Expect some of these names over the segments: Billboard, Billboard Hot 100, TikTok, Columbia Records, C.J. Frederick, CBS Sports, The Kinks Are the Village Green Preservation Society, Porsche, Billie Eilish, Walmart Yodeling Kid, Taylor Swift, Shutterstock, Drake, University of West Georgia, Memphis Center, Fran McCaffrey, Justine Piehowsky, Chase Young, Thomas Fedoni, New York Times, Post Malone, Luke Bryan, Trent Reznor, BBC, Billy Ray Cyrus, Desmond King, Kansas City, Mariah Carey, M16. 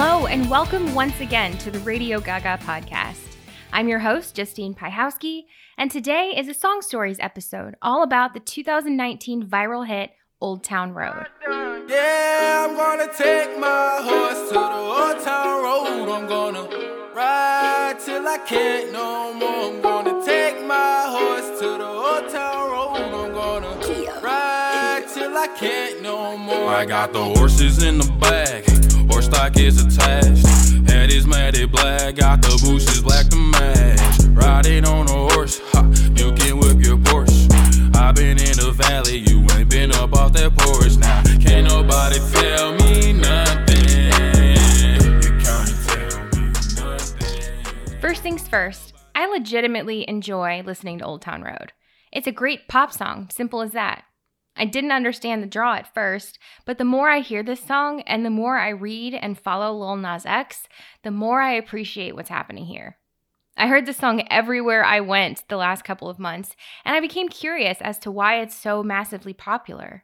Hello, and welcome once again to the Radio Gaga podcast. I'm your host, Justine Piehowsky, and today is a Song Stories episode all about the 2019 viral hit, Old Town Road. Yeah, I'm gonna take my horse to the Old Town Road. I'm gonna ride till I can't no more. I'm gonna take my horse to the Old Town Road. I'm gonna ride till I can't no more. I got the horses in the bag. Horse stock is attached. Head is matted black. Got the boots is black to match. Riding on a horse. Ha, you can whip your Porsche. I've been in the valley. You ain't been up off that porch. Now, can't nobody tell me nothing. You can't tell me nothing. First things first, I legitimately enjoy listening to Old Town Road. It's a great pop song. Simple as that. I didn't understand the draw at first, but the more I hear this song and the more I read and follow Lil Nas X, the more I appreciate what's happening here. I heard this song everywhere I went the last couple of months, and I became curious as to why it's so massively popular.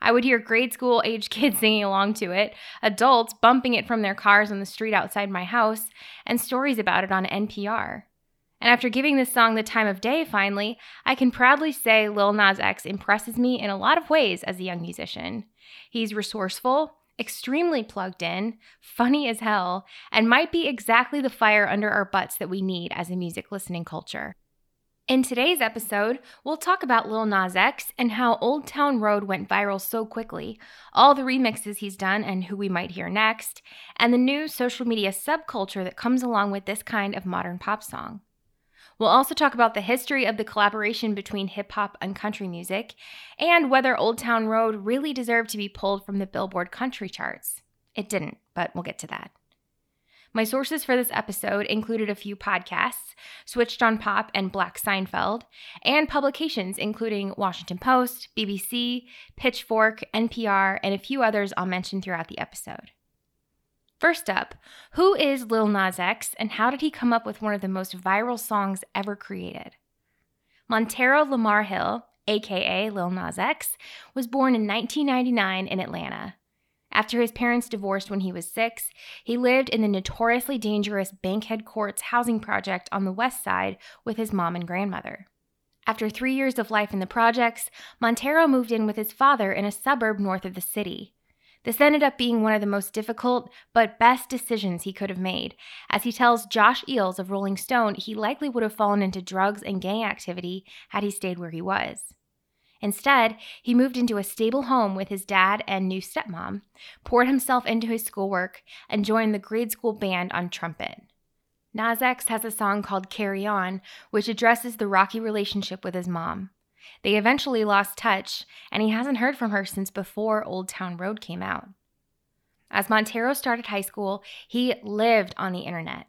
I would hear grade school age kids singing along to it, adults bumping it from their cars on the street outside my house, and stories about it on NPR. And after giving this song the time of day, finally, I can proudly say Lil Nas X impresses me in a lot of ways as a young musician. He's resourceful, extremely plugged in, funny as hell, and might be exactly the fire under our butts that we need as a music listening culture. In today's episode, we'll talk about Lil Nas X and how Old Town Road went viral so quickly, all the remixes he's done and who we might hear next, and the new social media subculture that comes along with this kind of modern pop song. We'll also talk about the history of the collaboration between hip-hop and country music, and whether Old Town Road really deserved to be pulled from the Billboard country charts. It didn't, but we'll get to that. My sources for this episode included a few podcasts, Switched on Pop and Black Seinfeld, and publications including Washington Post, BBC, Pitchfork, NPR, and a few others I'll mention throughout the episode. First up, who is Lil Nas X and how did he come up with one of the most viral songs ever created? Montero Lamar Hill, aka Lil Nas X, was born in 1999 in Atlanta. After his parents divorced when he was 6, he lived in the notoriously dangerous Bankhead Courts housing project on the west side with his mom and grandmother. After 3 years of life in the projects, Montero moved in with his father in a suburb north of the city. This ended up being one of the most difficult but best decisions he could have made. As he tells Josh Eels of Rolling Stone, he likely would have fallen into drugs and gang activity had he stayed where he was. Instead, he moved into a stable home with his dad and new stepmom, poured himself into his schoolwork, and joined the grade school band on trumpet. Nas X has a song called Carry On, which addresses the rocky relationship with his mom. They eventually lost touch, and he hasn't heard from her since before Old Town Road came out. As Montero started high school, he lived on the internet.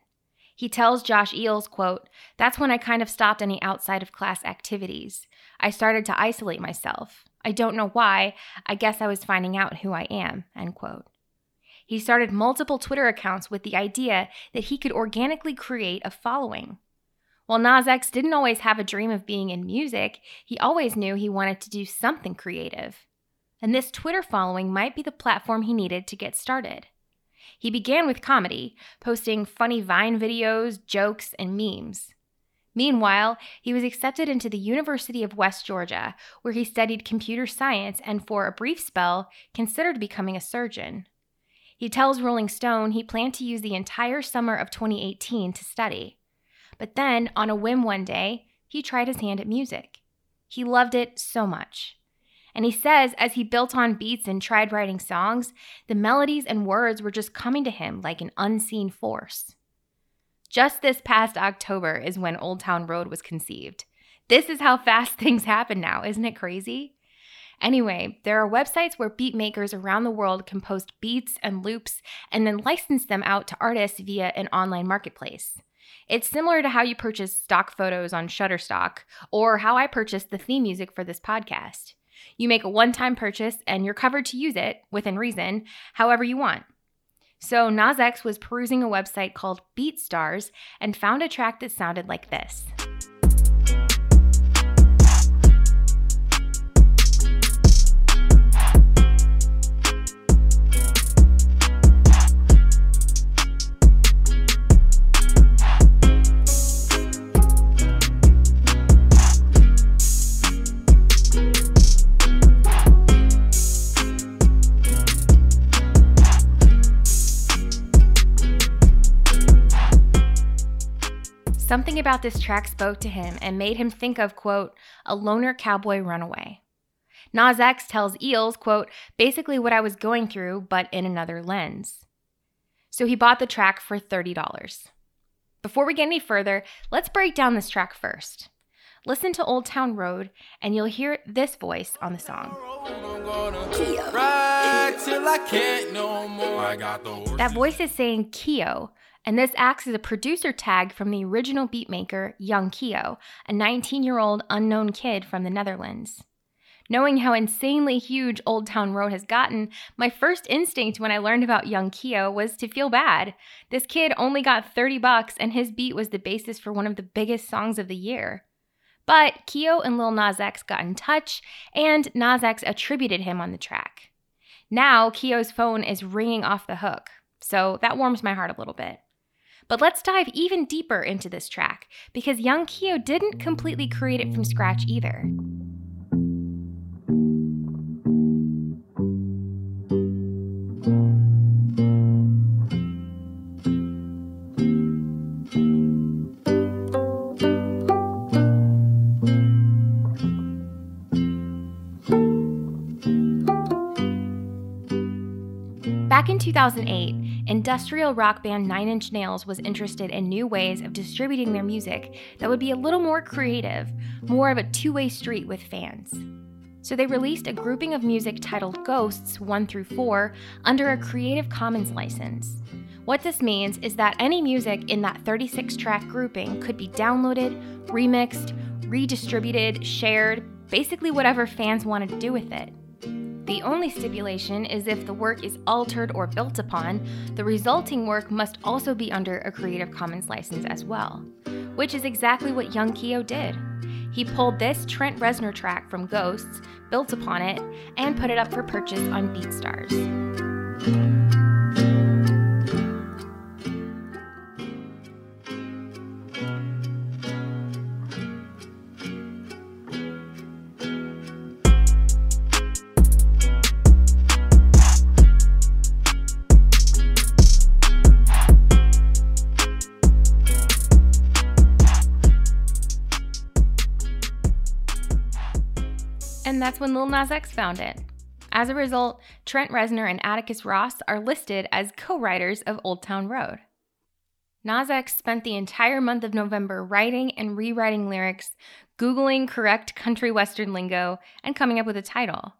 He tells Josh Eels, quote, "That's when I kind of stopped any outside of class activities. I started to isolate myself. I don't know why. I guess I was finding out who I am," end quote. He started multiple Twitter accounts with the idea that he could organically create a following. While Nas X didn't always have a dream of being in music, he always knew he wanted to do something creative. And this Twitter following might be the platform he needed to get started. He began with comedy, posting funny Vine videos, jokes, and memes. Meanwhile, he was accepted into the University of West Georgia, where he studied computer science and, for a brief spell, considered becoming a surgeon. He tells Rolling Stone he planned to use the entire summer of 2018 to study. But then, on a whim one day, he tried his hand at music. He loved it so much. And he says as he built on beats and tried writing songs, the melodies and words were just coming to him like an unseen force. Just this past October is when Old Town Road was conceived. This is how fast things happen now, isn't it crazy? Anyway, there are websites where beat makers around the world can post beats and loops and then license them out to artists via an online marketplace. It's similar to how you purchase stock photos on Shutterstock, or how I purchased the theme music for this podcast. You make a one-time purchase, and you're covered to use it, within reason, however you want. So Nas X was perusing a website called BeatStars and found a track that sounded like this. Something about this track spoke to him and made him think of, quote, a loner cowboy runaway. Nas X tells Eels, quote, basically what I was going through, but in another lens. So he bought the track for $30. Before we get any further, let's break down this track first. Listen to Old Town Road, and you'll hear this voice on the song. That voice is saying Keo, and this acts as a producer tag from the original beatmaker, Young Keo, a 19-year-old unknown kid from the Netherlands. Knowing how insanely huge Old Town Road has gotten, my first instinct when I learned about Young Keo was to feel bad. This kid only got $30 and his beat was the basis for one of the biggest songs of the year. But Keo and Lil Nas X got in touch, and Nas X attributed him on the track. Now Keo's phone is ringing off the hook, so that warms my heart a little bit. But let's dive even deeper into this track, because Young Keo didn't completely create it from scratch either. Back in 2008, industrial rock band Nine Inch Nails was interested in new ways of distributing their music that would be a little more creative, more of a two-way street with fans. So they released a grouping of music titled Ghosts 1 through 4 under a Creative Commons license. What this means is that any music in that 36-track grouping could be downloaded, remixed, redistributed, shared, basically whatever fans wanted to do with it. The only stipulation is if the work is altered or built upon, the resulting work must also be under a Creative Commons license as well, which is exactly what Young Keo did. He pulled this Trent Reznor track from Ghosts, built upon it, and put it up for purchase on BeatStars. And that's when Lil Nas X found it. As a result, Trent Reznor and Atticus Ross are listed as co-writers of Old Town Road. Nas X spent the entire month of November writing and rewriting lyrics, Googling correct country western lingo, and coming up with a title.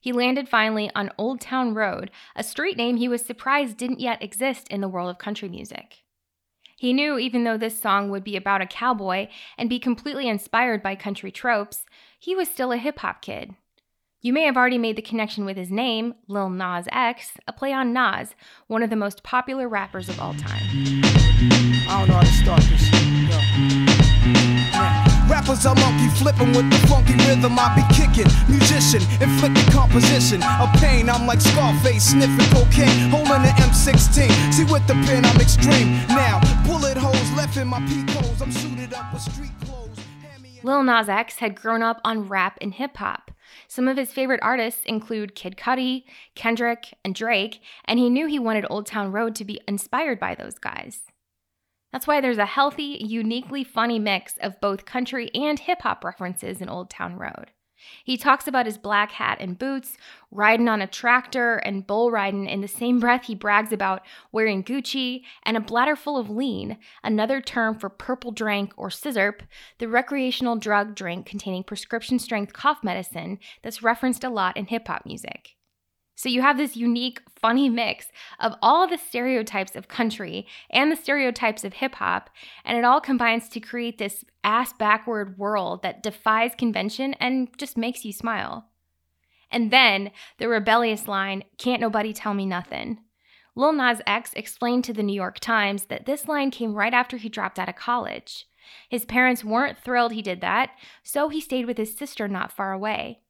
He landed finally on Old Town Road, a street name he was surprised didn't yet exist in the world of country music. He knew even though this song would be about a cowboy and be completely inspired by country tropes, he was still a hip-hop kid. You may have already made the connection with his name, Lil Nas X, a play on Nas, one of the most popular rappers of all time. I don't know how to start this shit, rappers are monkey flipping with the funky rhythm. I be kicking, musician, inflicting composition of pain. I'm like Scarface, sniffing cocaine, holding an M16. See with the pen, I'm extreme. Now, bullet holes left in my peacoats. I'm suited up with street clothes. Lil Nas X had grown up on rap and hip-hop. Some of his favorite artists include Kid Cudi, Kendrick, and Drake, and he knew he wanted Old Town Road to be inspired by those guys. That's why there's a healthy, uniquely funny mix of both country and hip-hop references in Old Town Road. He talks about his black hat and boots, riding on a tractor, and bull riding. In the same breath, he brags about wearing Gucci and a bladder full of lean, another term for purple drank or scissorp, the recreational drug drink containing prescription-strength cough medicine that's referenced a lot in hip-hop music. So you have this unique, funny mix of all the stereotypes of country and the stereotypes of hip-hop, and it all combines to create this ass-backward world that defies convention and just makes you smile. And then the rebellious line, "Can't nobody tell me nothing." Lil Nas X explained to the New York Times that this line came right after he dropped out of college. His parents weren't thrilled he did that, so he stayed with his sister not far away.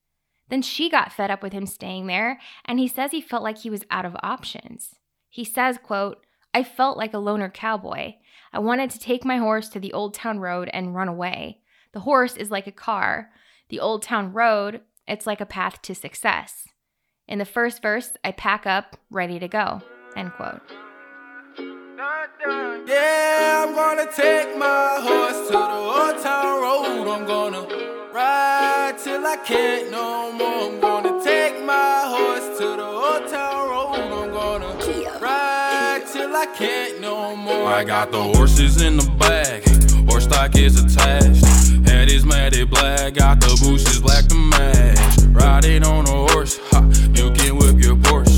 Then she got fed up with him staying there, and he says he felt like he was out of options. He says, quote, I felt like a loner cowboy. I wanted to take my horse to the Old Town Road and run away. The horse is like a car. The Old Town Road, it's like a path to success. In the first verse, I pack up, ready to go, end quote. Yeah, I'm gonna take my horse to the Old Town Road. I'm gonna ride till I can't no more. I'm gonna take my horse to the Old Town Road. I'm gonna ride till I can't no more. I got the horses in the bag, horse stock is attached. Head is matted black, got the boots is black to match. Riding on a horse, ha, you can whip your Porsche.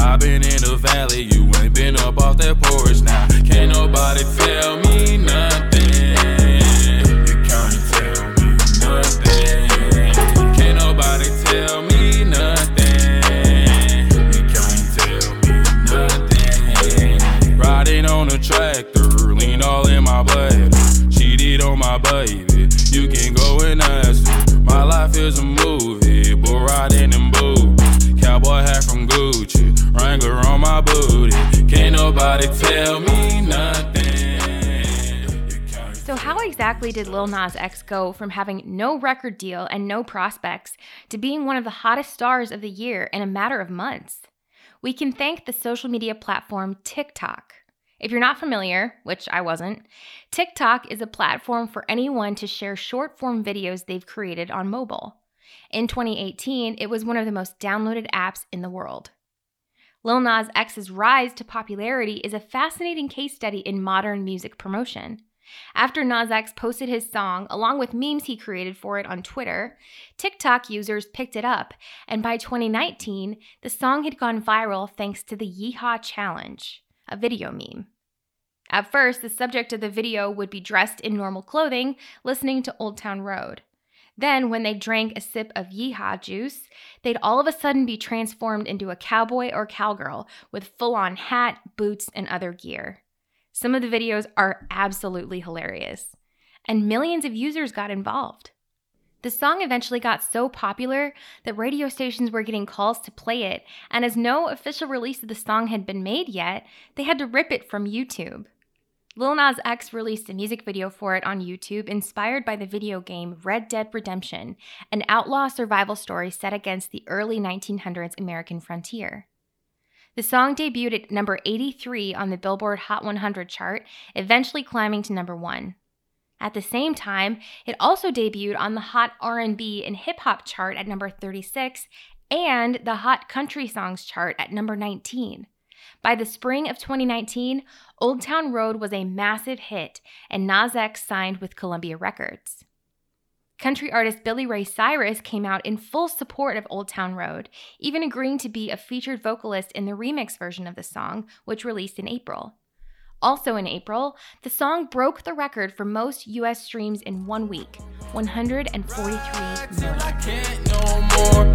I've been in the valley, you ain't been up off that porch. Now, can't nobody tell me nothing. You can't tell me nothing. Can't nobody tell me nothing. You can't tell me nothing. Riding on a tractor, lean all in my blood. Cheated on my baby, you can go and ask her. My life is a movie, bull riding in boots. Cowboy hat from Gucci, Wrangler on my booty. Can't nobody tell me nothing. So how exactly did Lil Nas X go from having no record deal and no prospects to being one of the hottest stars of the year in a matter of months? We can thank the social media platform TikTok. If you're not familiar, which I wasn't, TikTok is a platform for anyone to share short-form videos they've created on mobile. In 2018, it was one of the most downloaded apps in the world. Lil Nas X's rise to popularity is a fascinating case study in modern music promotion. After Nas X posted his song, along with memes he created for it on Twitter, TikTok users picked it up, and by 2019, the song had gone viral thanks to the Yeehaw Challenge, a video meme. At first, the subject of the video would be dressed in normal clothing, listening to Old Town Road. Then, when they drank a sip of Yeehaw Juice, they'd all of a sudden be transformed into a cowboy or cowgirl with full-on hat, boots, and other gear. Some of the videos are absolutely hilarious, and millions of users got involved. The song eventually got so popular that radio stations were getting calls to play it, and as no official release of the song had been made yet, they had to rip it from YouTube. Lil Nas X released a music video for it on YouTube inspired by the video game Red Dead Redemption, an outlaw survival story set against the early 1900s American frontier. The song debuted at number 83 on the Billboard Hot 100 chart, eventually climbing to number 1. At the same time, it also debuted on the Hot R&B and Hip Hop chart at number 36 and the Hot Country Songs chart at number 19. By the spring of 2019, Old Town Road was a massive hit, and Nas X signed with Columbia Records. Country artist Billy Ray Cyrus came out in full support of Old Town Road, even agreeing to be a featured vocalist in the remix version of the song, which released in April. Also in April, the song broke the record for most U.S. streams in 1 week, 143 million.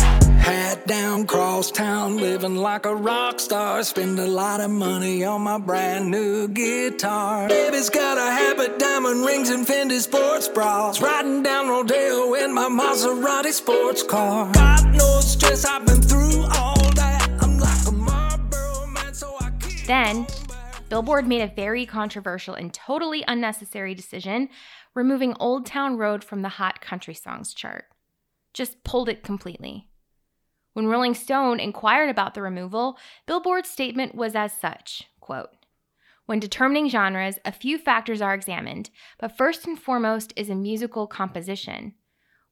Hat down, cross town, living like a rock star. Spend a lot of money on my brand new guitar. Baby's got a habit, diamond rings and Fendi sports bras. Riding down Rodeo in my Maserati sports car. God knows stress, I've been through all that. I'm like a Marlboro man, so I keep... Then, Billboard made a very controversial and totally unnecessary decision, removing Old Town Road from the Hot Country Songs chart. Just pulled it completely. When Rolling Stone inquired about the removal, Billboard's statement was as such, quote, "When determining genres, a few factors are examined, but first and foremost is a musical composition.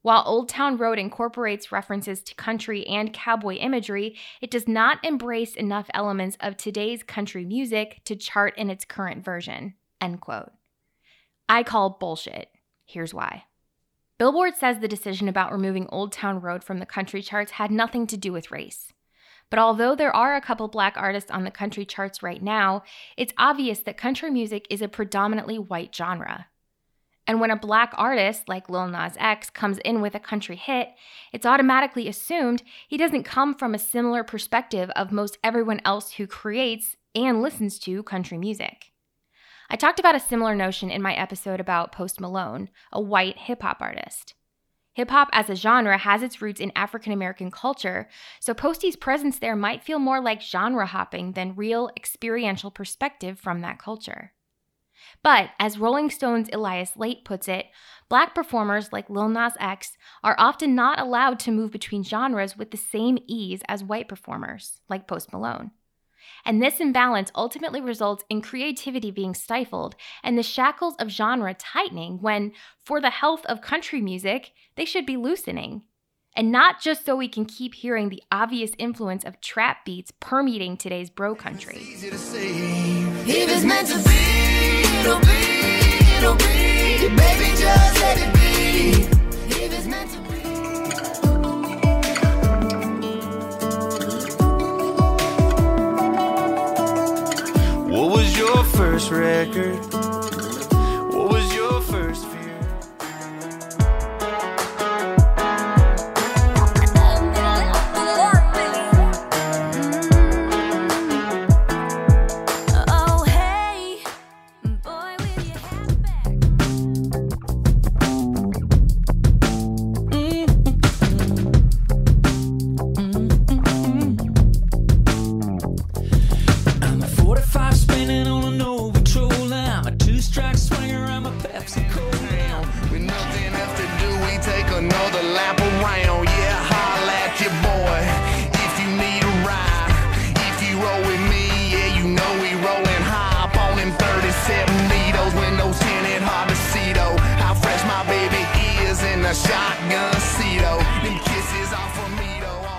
While Old Town Road incorporates references to country and cowboy imagery, it does not embrace enough elements of today's country music to chart in its current version," end quote. I call bullshit. Here's why. Billboard says the decision about removing Old Town Road from the country charts had nothing to do with race. But although there are a couple black artists on the country charts right now, it's obvious that country music is a predominantly white genre. And when a black artist like Lil Nas X comes in with a country hit, it's automatically assumed he doesn't come from a similar perspective of most everyone else who creates and listens to country music. I talked about a similar notion in my episode about Post Malone, a white hip-hop artist. Hip-hop as a genre has its roots in African-American culture, so Postie's presence there might feel more like genre hopping than real experiential perspective from that culture. But, as Rolling Stone's Elias Late puts it, black performers like Lil Nas X are often not allowed to move between genres with the same ease as white performers, like Post Malone. And this imbalance ultimately results in creativity being stifled and the shackles of genre tightening when, for the health of country music, they should be loosening. And not just so we can keep hearing the obvious influence of trap beats permeating today's bro country. It's easy to see. If it's meant to be, it'll be, it'll be. Baby, just let it be. If it's meant to be. What was your first record? What was your first fear? Oh, hey, boy, will you have back?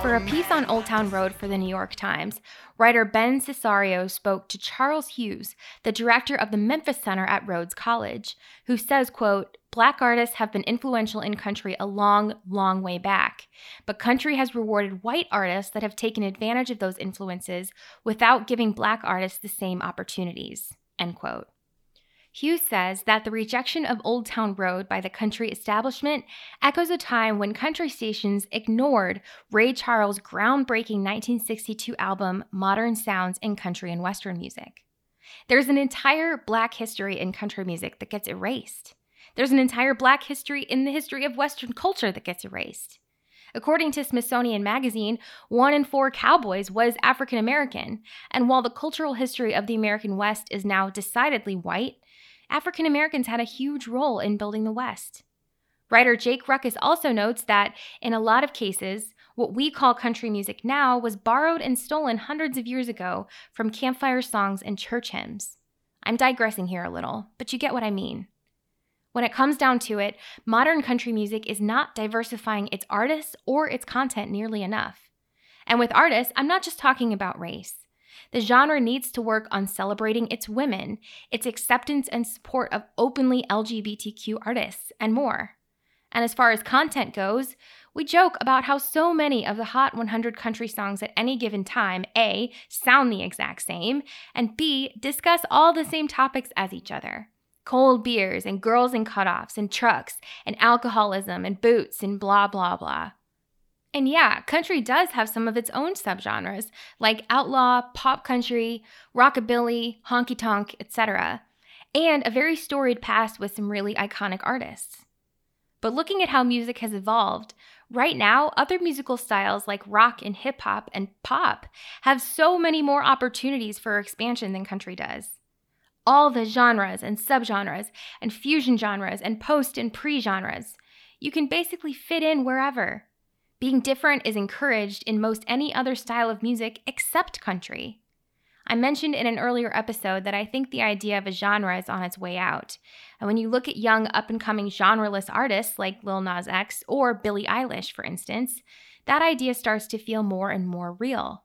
For a piece on Old Town Road for the New York Times, writer Ben Cesario spoke to Charles Hughes, the director of the Memphis Center at Rhodes College, who says, quote, "Black artists have been influential in country a long, long way back, but country has rewarded white artists that have taken advantage of those influences without giving black artists the same opportunities," end quote. Hughes says that the rejection of Old Town Road by the country establishment echoes a time when country stations ignored Ray Charles' groundbreaking 1962 album Modern Sounds in Country and Western Music. There's an entire black history in country music that gets erased. There's an entire black history in the history of Western culture that gets erased. According to Smithsonian Magazine, 1 in 4 cowboys was African American, and while the cultural history of the American West is now decidedly white, African Americans had a huge role in building the West. Writer Jake Ruckus also notes that, in a lot of cases, what we call country music now was borrowed and stolen hundreds of years ago from campfire songs and church hymns. I'm digressing here a little, but you get what I mean. When it comes down to it, modern country music is not diversifying its artists or its content nearly enough. And with artists, I'm not just talking about race. The genre needs to work on celebrating its women, its acceptance and support of openly LGBTQ artists, and more. And as far as content goes, we joke about how so many of the Hot 100 country songs at any given time, A, sound the exact same, and B, discuss all the same topics as each other. Cold beers and girls and cutoffs and trucks and alcoholism and boots and blah, blah, blah. And yeah, country does have some of its own subgenres, like outlaw, pop country, rockabilly, honky-tonk, etc., and a very storied past with some really iconic artists. But looking at how music has evolved, right now, other musical styles like rock and hip-hop and pop have so many more opportunities for expansion than country does. All the genres and subgenres and fusion genres and post and pre-genres, you can basically fit in wherever. Being different is encouraged in most any other style of music except country. I mentioned in an earlier episode that I think the idea of a genre is on its way out. And when you look at young up-and-coming genreless artists like Lil Nas X or Billie Eilish, for instance, that idea starts to feel more and more real.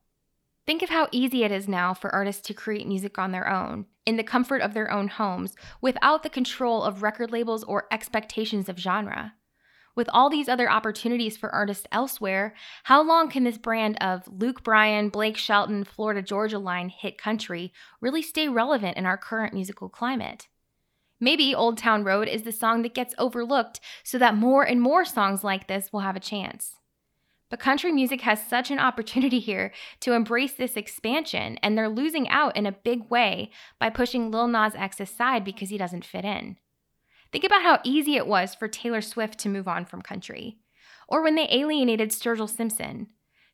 Think of how easy it is now for artists to create music on their own, in the comfort of their own homes, without the control of record labels or expectations of genre. With all these other opportunities for artists elsewhere, how long can this brand of Luke Bryan, Blake Shelton, Florida Georgia line hit country really stay relevant in our current musical climate? Maybe Old Town Road is the song that gets overlooked so that more and more songs like this will have a chance. But country music has such an opportunity here to embrace this expansion, and they're losing out in a big way by pushing Lil Nas X aside because he doesn't fit in. Think about how easy it was for Taylor Swift to move on from country, or when they alienated Sturgill Simpson.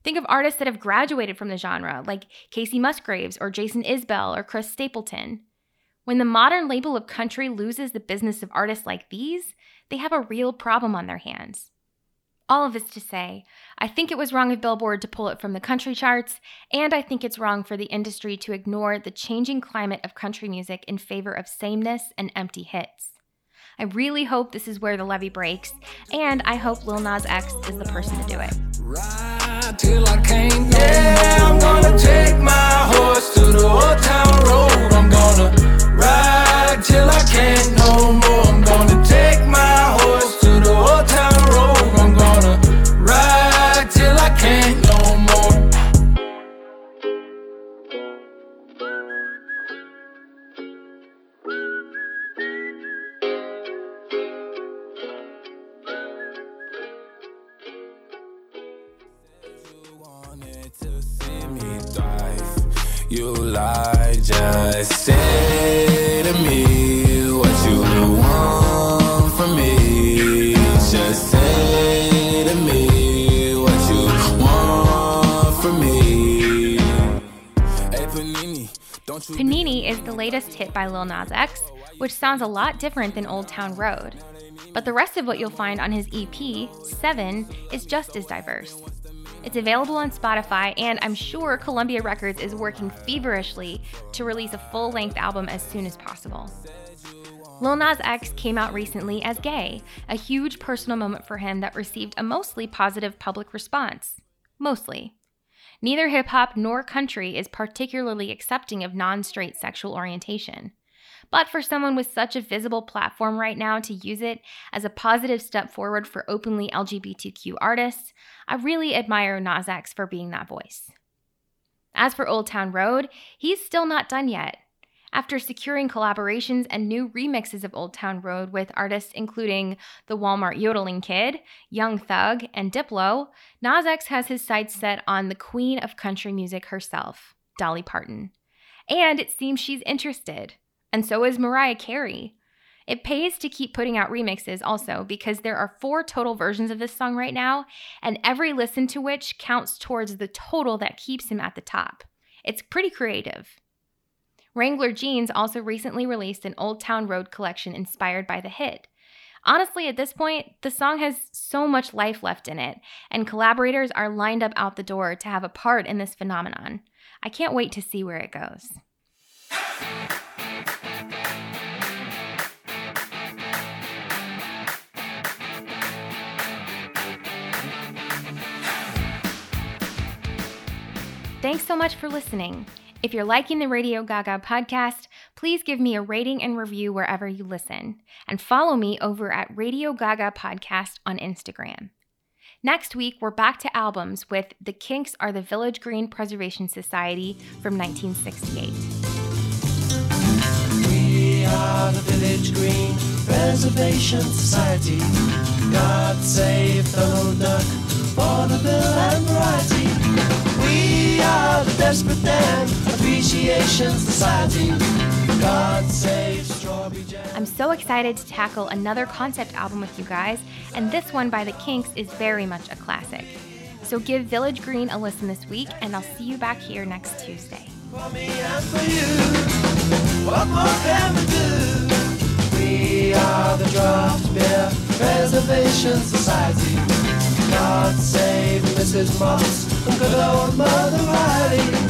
Think of artists that have graduated from the genre, like Casey Musgraves or Jason Isbell or Chris Stapleton. When the modern label of country loses the business of artists like these, they have a real problem on their hands. All of this to say, I think it was wrong of Billboard to pull it from the country charts, and I think it's wrong for the industry to ignore the changing climate of country music in favor of sameness and empty hits. I really hope this is where the levee breaks, and I hope Lil Nas X is the person to do it. Ride till I can't, yeah, I'm gonna take my horse to the Old Town Road. I'm gonna ride till I can't no more. I'm gonna take my horse to the Old Town Road. I'm gonna ride till I can't no more. You lie, just say to me what you want from me. Just say to me what you want from me. Hey, Panini, don't you? Panini is the latest hit by Lil Nas X, which sounds a lot different than Old Town Road. But the rest of what you'll find on his EP, 7, is just as diverse. It's available on Spotify, and I'm sure Columbia Records is working feverishly to release a full-length album as soon as possible. Lil Nas X came out recently as gay, a huge personal moment for him that received a mostly positive public response. Mostly. Neither hip-hop nor country is particularly accepting of non-straight sexual orientation. But for someone with such a visible platform right now to use it as a positive step forward for openly LGBTQ artists, I really admire Nas X for being that voice. As for Old Town Road, he's still not done yet. After securing collaborations and new remixes of Old Town Road with artists including the Walmart Yodeling Kid, Young Thug, and Diplo, Nas X has his sights set on the queen of country music herself, Dolly Parton. And it seems she's interested. And so is Mariah Carey. It pays to keep putting out remixes also, because there are 4 total versions of this song right now, and every listen to which counts towards the total that keeps him at the top. It's pretty creative. Wrangler Jeans also recently released an Old Town Road collection inspired by the hit. Honestly, at this point, the song has so much life left in it, and collaborators are lined up out the door to have a part in this phenomenon. I can't wait to see where it goes. Thanks so much for listening. If you're liking the Radio Gaga podcast, please give me a rating and review wherever you listen, and follow me over at Radio Gaga Podcast on Instagram. Next week, we're back to albums with The Kinks Are the Village Green Preservation Society from 1968. We are the Village Green Preservation Society. God save the old duck for the bill and variety. We are the Desperate Dam Appreciation Society. God save Strawberry Jam. I'm so excited to tackle another concept album with you guys, and this one by The Kinks is very much a classic. So give Village Green a listen this week, and I'll see you back here next Tuesday. For me and for you, what more can we do? We are the Draft Beer Preservation Society. God save Mrs. Moss and good old Mother Riley.